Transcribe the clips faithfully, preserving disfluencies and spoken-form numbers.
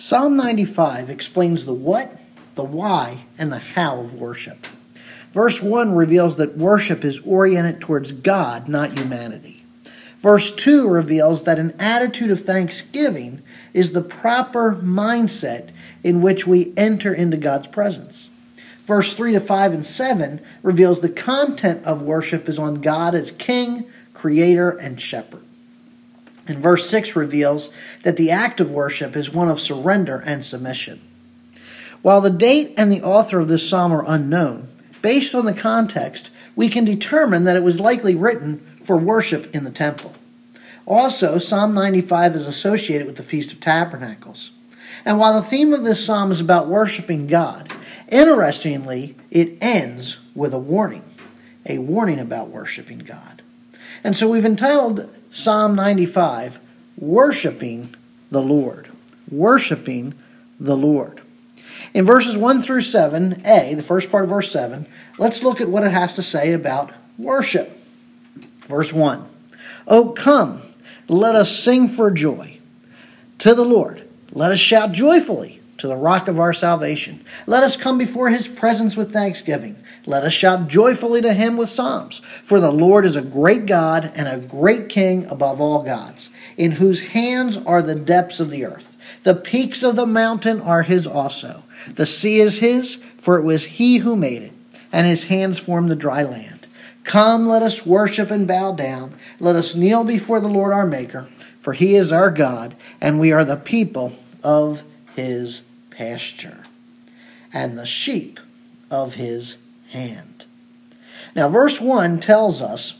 Psalm ninety-five explains the what, the why, and the how of worship. Verse one reveals that worship is oriented towards God, not humanity. Verse two reveals that an attitude of thanksgiving is the proper mindset in which we enter into God's presence. Verse three to five and seven reveals the content of worship is on God as King, Creator, and Shepherd. And verse six reveals that the act of worship is one of surrender and submission. While the date and the author of this psalm are unknown, based on the context, we can determine that it was likely written for worship in the temple. Also, Psalm ninety-five is associated with the Feast of Tabernacles. And while the theme of this psalm is about worshiping God, interestingly, it ends with a warning, a warning about worshiping God. And so we've entitled Psalm ninety-five, Worshiping the Lord. Worshiping the Lord. In verses one through seven a, the first part of verse seven, let's look at what it has to say about worship. Verse one, "O come, let us sing for joy to the Lord. Let us shout joyfully to the rock of our salvation. Let us come before his presence with thanksgiving. Let us shout joyfully to him with psalms. For the Lord is a great God and a great King above all gods, in whose hands are the depths of the earth. The peaks of the mountain are his also. The sea is his, for it was he who made it, and his hands formed the dry land. Come, let us worship and bow down. Let us kneel before the Lord our Maker, for he is our God, and we are the people of his pasture, and the sheep of his hand." Now, verse one tells us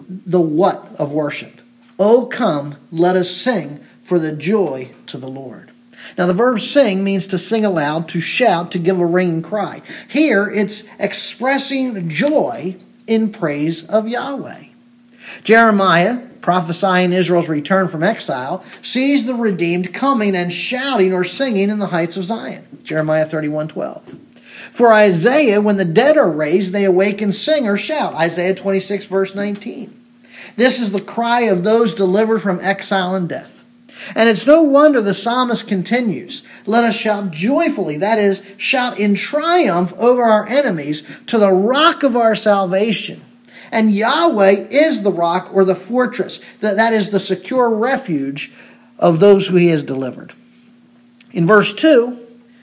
the what of worship. "O come, let us sing for the joy to the Lord." Now, the verb sing means to sing aloud, to shout, to give a ringing cry. Here, it's expressing joy in praise of Yahweh. Jeremiah, prophesying Israel's return from exile, sees the redeemed coming and shouting or singing in the heights of Zion. Jeremiah thirty-one twelve. For Isaiah, when the dead are raised, they awake and sing or shout. Isaiah twenty-six, verse nineteen. This is the cry of those delivered from exile and death. And it's no wonder the psalmist continues, "Let us shout joyfully," that is, shout in triumph over our enemies, to the rock of our salvation. And Yahweh is the rock or the fortress, that, that is the secure refuge of those who he has delivered. In verse two,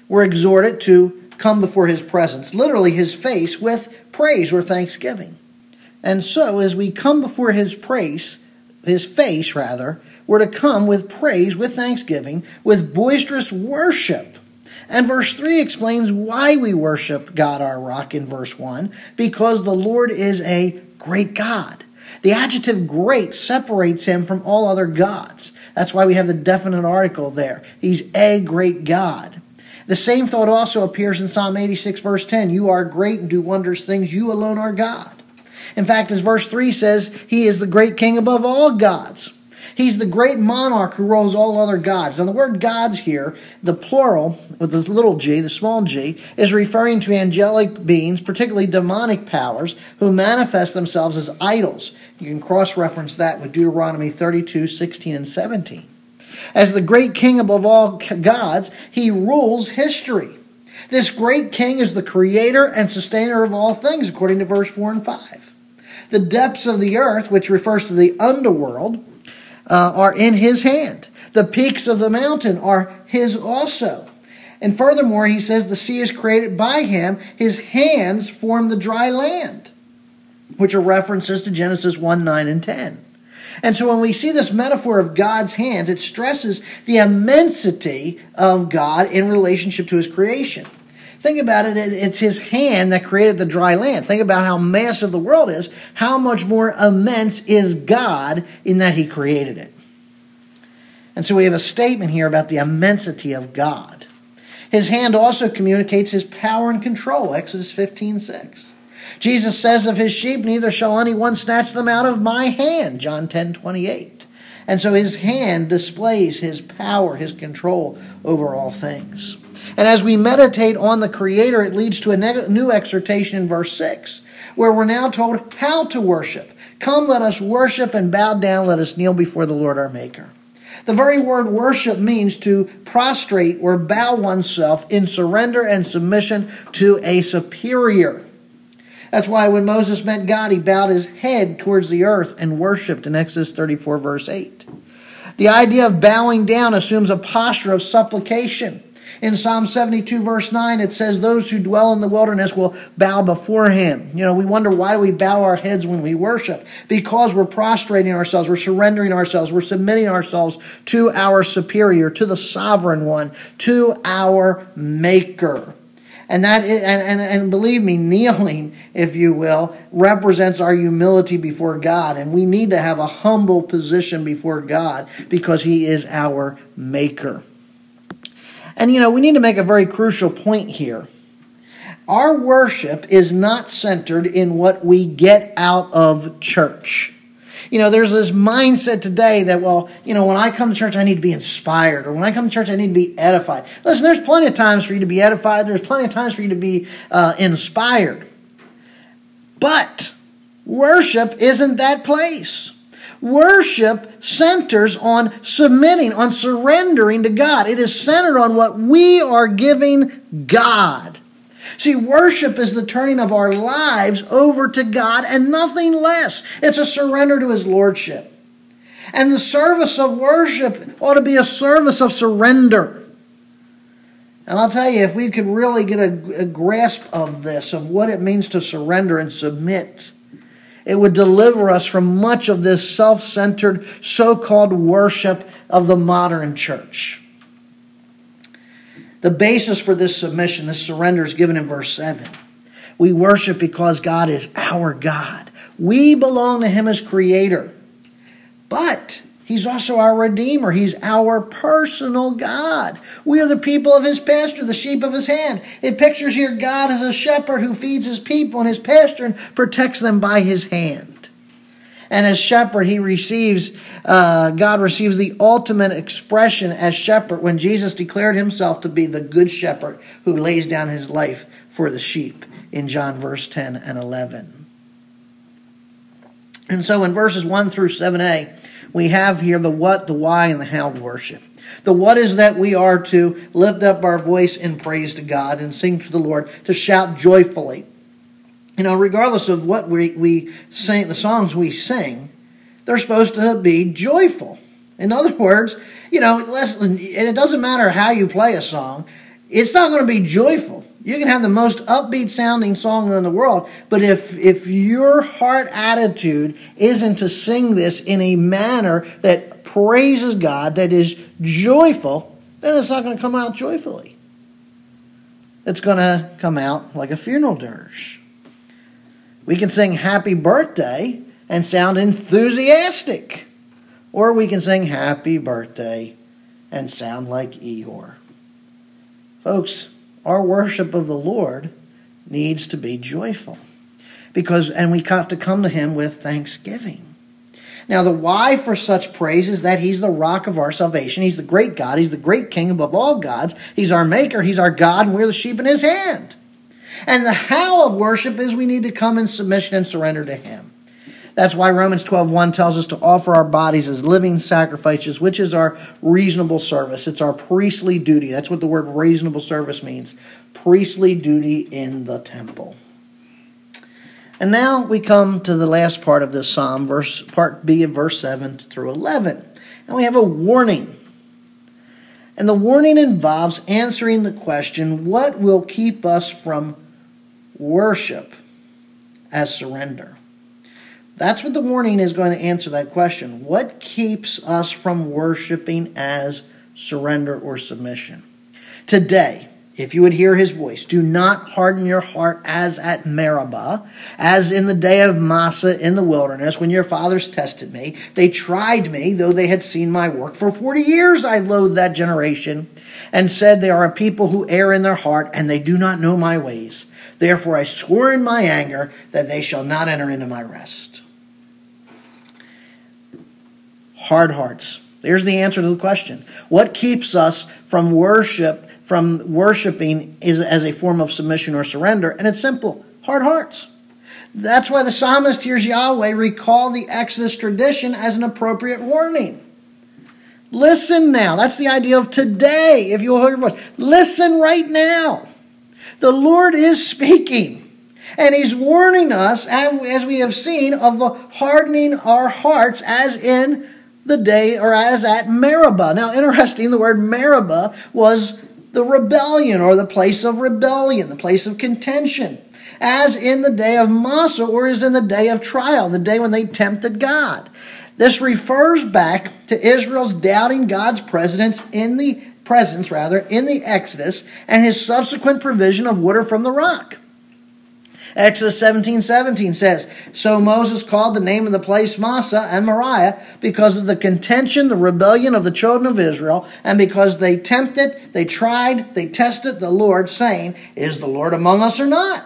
we're exhorted to come before his presence, literally his face, with praise or thanksgiving. And so as we come before his praise, his face rather, we're to come with praise, with thanksgiving, with boisterous worship. And verse three explains why we worship God our rock in verse one, because the Lord is a great God. The adjective great separates him from all other gods. That's why we have the definite article there. He's a great God. The same thought also appears in Psalm eighty-six, verse ten. "You are great and do wondrous things. You alone are God." In fact, as verse three says, he is the great King above all gods. He's the great monarch who rules all other gods. And the word gods here, the plural with the little g, the small g, is referring to angelic beings, particularly demonic powers, who manifest themselves as idols. You can cross-reference that with Deuteronomy thirty-two, sixteen, and seventeen. As the great King above all gods, he rules history. This great King is the creator and sustainer of all things, according to verse four and five. The depths of the earth, which refers to the underworld, uh, are in his hand. The peaks of the mountain are his also. And furthermore, he says the sea is created by him. His hands form the dry land, which are references to Genesis one, nine, and ten. And so when we see this metaphor of God's hands, it stresses the immensity of God in relationship to his creation. Think about it, it's his hand that created the dry land. Think about how massive the world is. How much more immense is God in that he created it? And so we have a statement here about the immensity of God. His hand also communicates his power and control, Exodus fifteen six. Jesus says of his sheep, "Neither shall anyone snatch them out of my hand," John ten twenty-eight. And so his hand displays his power, his control over all things. And as we meditate on the Creator, it leads to a new exhortation in verse six, where we're now told how to worship. "Come, let us worship and bow down. Let us kneel before the Lord our Maker." The very word worship means to prostrate or bow oneself in surrender and submission to a superior. That's why when Moses met God, he bowed his head towards the earth and worshiped in Exodus thirty-four, verse eight. The idea of bowing down assumes a posture of supplication. In Psalm seventy-two, verse nine, it says, those who dwell in the wilderness will bow before him. You know, we wonder why do we bow our heads when we worship? Because we're prostrating ourselves, we're surrendering ourselves, we're submitting ourselves to our superior, to the sovereign one, to our maker. And that, is, and, and, and believe me, kneeling, if you will, represents our humility before God. And we need to have a humble position before God because he is our maker. And, you know, we need to make a very crucial point here. Our worship is not centered in what we get out of church. You know, there's this mindset today that, well, you know, when I come to church, I need to be inspired. Or when I come to church, I need to be edified. Listen, there's plenty of times for you to be edified. There's plenty of times for you to be uh, inspired. But worship isn't that place. Worship centers on submitting, on surrendering to God. It is centered on what we are giving God. See, worship is the turning of our lives over to God and nothing less. It's a surrender to his lordship. And the service of worship ought to be a service of surrender. And I'll tell you, if we could really get a, a grasp of this, of what it means to surrender and submit, it would deliver us from much of this self-centered, so-called worship of the modern church. The basis for this submission, this surrender, is given in verse seven. We worship because God is our God. We belong to him as creator. But he's also our redeemer. He's our personal God. We are the people of his pasture, the sheep of his hand. It pictures here God as a shepherd who feeds his people in his pasture and protects them by his hand. And as shepherd, he receives, uh, God receives the ultimate expression as shepherd when Jesus declared himself to be the good shepherd who lays down his life for the sheep in John verse ten and eleven. And so in verses one through seven a, we have here the what, the why, and the how to worship. The what is that we are to lift up our voice in praise to God and sing to the Lord, to shout joyfully. You know, regardless of what we, we sing, the songs we sing, they're supposed to be joyful. In other words, you know, listen, and it doesn't matter how you play a song, it's not going to be joyful. You can have the most upbeat sounding song in the world, but if if your heart attitude isn't to sing this in a manner that praises God, that is joyful, then it's not going to come out joyfully. It's going to come out like a funeral dirge. We can sing happy birthday and sound enthusiastic, or we can sing happy birthday and sound like Eeyore. Folks, our worship of the Lord needs to be joyful, because, and we have to come to him with thanksgiving. Now, the why for such praise is that he's the rock of our salvation. He's the great God. He's the great King above all gods. He's our maker. He's our God, and we're the sheep in his hand. And the how of worship is we need to come in submission and surrender to him. That's why Romans twelve one tells us to offer our bodies as living sacrifices, which is our reasonable service. It's our priestly duty. That's what the word reasonable service means. Priestly duty in the temple. And now we come to the last part of this psalm, verse part B of verse seven through eleven. And we have a warning. And the warning involves answering the question, what will keep us from worship as surrender? That's what the warning is going to answer that question. What keeps us from worshiping as surrender or submission? Today, if you would hear his voice, do not harden your heart as at Meribah, as in the day of Masa in the wilderness, when your fathers tested me. They tried me, though they had seen my work. For forty years I loathed that generation and said, they are a people who err in their heart, and they do not know my ways. Therefore I swore in my anger that they shall not enter into my rest. Hard hearts. There's the answer to the question. What keeps us from worship, from worshiping is as a form of submission or surrender? And it's simple. Hard hearts. That's why the psalmist hears Yahweh recall the Exodus tradition as an appropriate warning. Listen now. That's the idea of today, if you'll hear your voice. Listen right now. The Lord is speaking. And he's warning us, as we have seen, of hardening our hearts as in the day, or as at Meribah. Now, interesting, the word Meribah was the rebellion, or the place of rebellion, the place of contention. As in the day of Masa, or as in the day of trial, the day when they tempted God. This refers back to Israel's doubting God's presence in the presence, rather, in the Exodus, and his subsequent provision of water from the rock. Exodus seventeen seventeen says, "So Moses called the name of the place Massa and Moriah, because of the contention, the rebellion of the children of Israel, and because they tempted, they tried, they tested the Lord, saying, 'Is the Lord among us or not?'"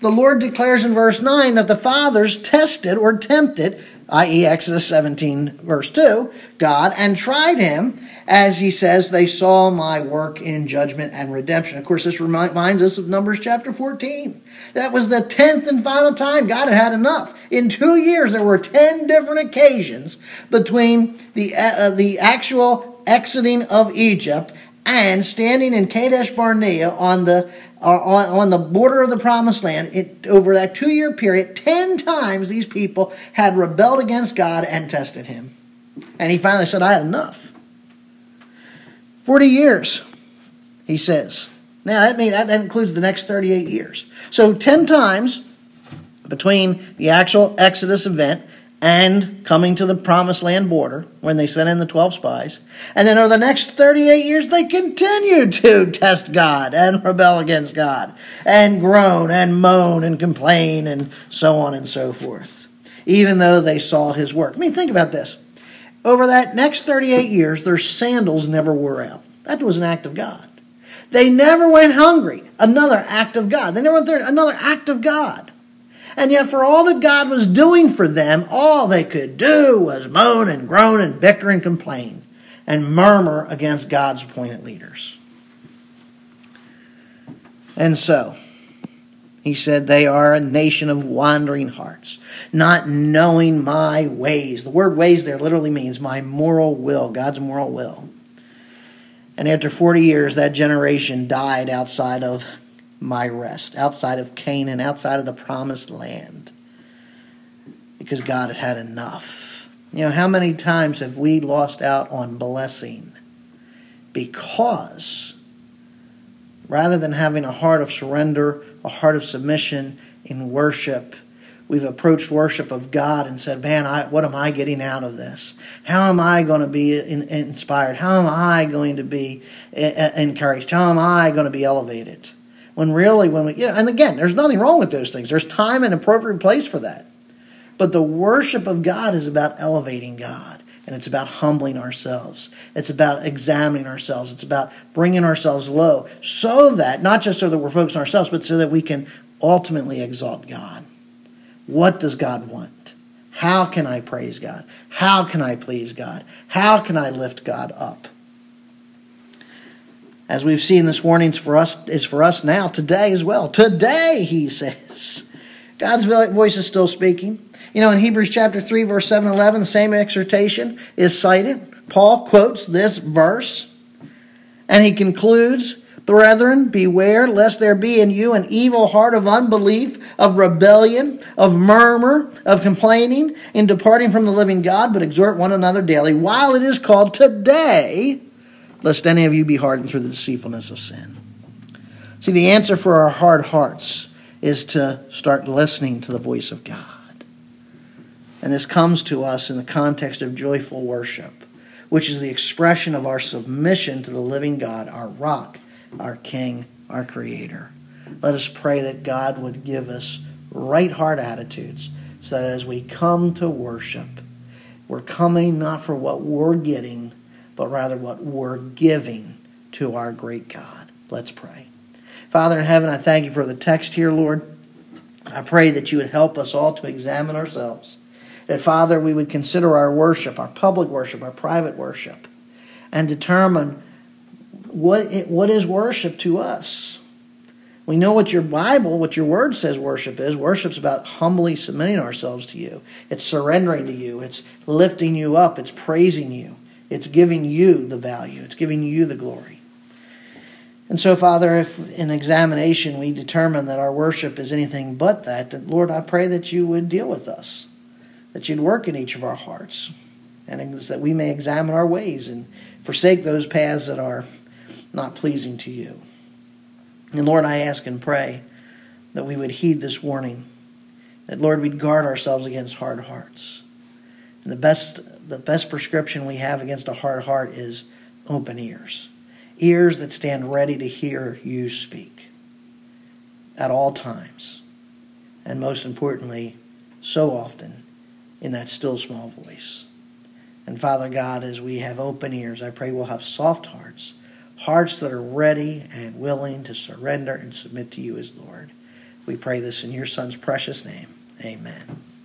The Lord declares in verse nine that the fathers tested or tempted, that is. Exodus seventeen verse two, God, and tried him, as he says, "They saw my work in judgment and redemption." Of course, this reminds us of Numbers chapter fourteen. That was the tenth and final time God had had enough. In two years, there were ten different occasions between the, uh, the actual exiting of Egypt and standing in Kadesh Barnea on the uh, on, on the border of the Promised Land. It, over that two-year period, ten times these people had rebelled against God and tested him. And he finally said, "I had enough." Forty years, he says. Now, that means that includes the next thirty-eight years. So ten times between the actual Exodus event and coming to the Promised Land border, when they sent in the twelve spies. And then over the next thirty-eight years, they continued to test God and rebel against God and groan and moan and complain and so on and so forth, even though they saw his work. I mean, think about this. Over that next thirty-eight years, their sandals never wore out. That was an act of God. They never went hungry. Another act of God. They never went there. Another act of God. And yet for all that God was doing for them, all they could do was moan and groan and bicker and complain and murmur against God's appointed leaders. And so, he said, they are a nation of wandering hearts, not knowing my ways. The word ways there literally means my moral will, God's moral will. And after forty years, that generation died outside of my rest, outside of Canaan, outside of the Promised Land, because God had had enough. You know, how many times have we lost out on blessing because rather than having a heart of surrender, a heart of submission in worship, we've approached worship of God and said, man, I, what am I getting out of this? How am I going to be in, inspired? How am I going to be encouraged? How am I going to be elevated? When really, when we, you know, and again, there's nothing wrong with those things. There's time and appropriate place for that. But the worship of God is about elevating God. And it's about humbling ourselves. It's about examining ourselves. It's about bringing ourselves low, so that, not just so that we're focused on ourselves, but so that we can ultimately exalt God. What does God want? How can I praise God? How can I please God? How can I lift God up? As we've seen, this warning is for us, is for us now, today as well. Today, he says. God's voice is still speaking. You know, in Hebrews chapter three, verse seven eleven, the same exhortation is cited. Paul quotes this verse, and he concludes, "Brethren, beware lest there be in you an evil heart of unbelief, of rebellion, of murmur, of complaining, in departing from the living God, but exhort one another daily, while it is called today, lest any of you be hardened through the deceitfulness of sin." See, the answer for our hard hearts is to start listening to the voice of God. And this comes to us in the context of joyful worship, which is the expression of our submission to the living God, our rock, our king, our creator. Let us pray that God would give us right heart attitudes, so that as we come to worship, we're coming not for what we're getting, but rather what we're giving to our great God. Let's pray. Father in heaven, I thank you for the text here, Lord. I pray that you would help us all to examine ourselves. That, Father, we would consider our worship, our public worship, our private worship, and determine what it, what is worship to us. We know what your Bible, what your word says worship is. Worship's about humbly submitting ourselves to you. It's surrendering to you. It's lifting you up. It's praising you. It's giving you the value. It's giving you the glory. And so, Father, if in examination we determine that our worship is anything but that, that, Lord, I pray that you would deal with us, that you'd work in each of our hearts, and that we may examine our ways and forsake those paths that are not pleasing to you. And, Lord, I ask and pray that we would heed this warning, that, Lord, we'd guard ourselves against hard hearts. And the best the best prescription we have against a hard heart is open ears. Ears that stand ready to hear you speak at all times. And most importantly, so often, in that still small voice. And Father God, as we have open ears, I pray we'll have soft hearts. Hearts that are ready and willing to surrender and submit to you as Lord. We pray this in your Son's precious name. Amen.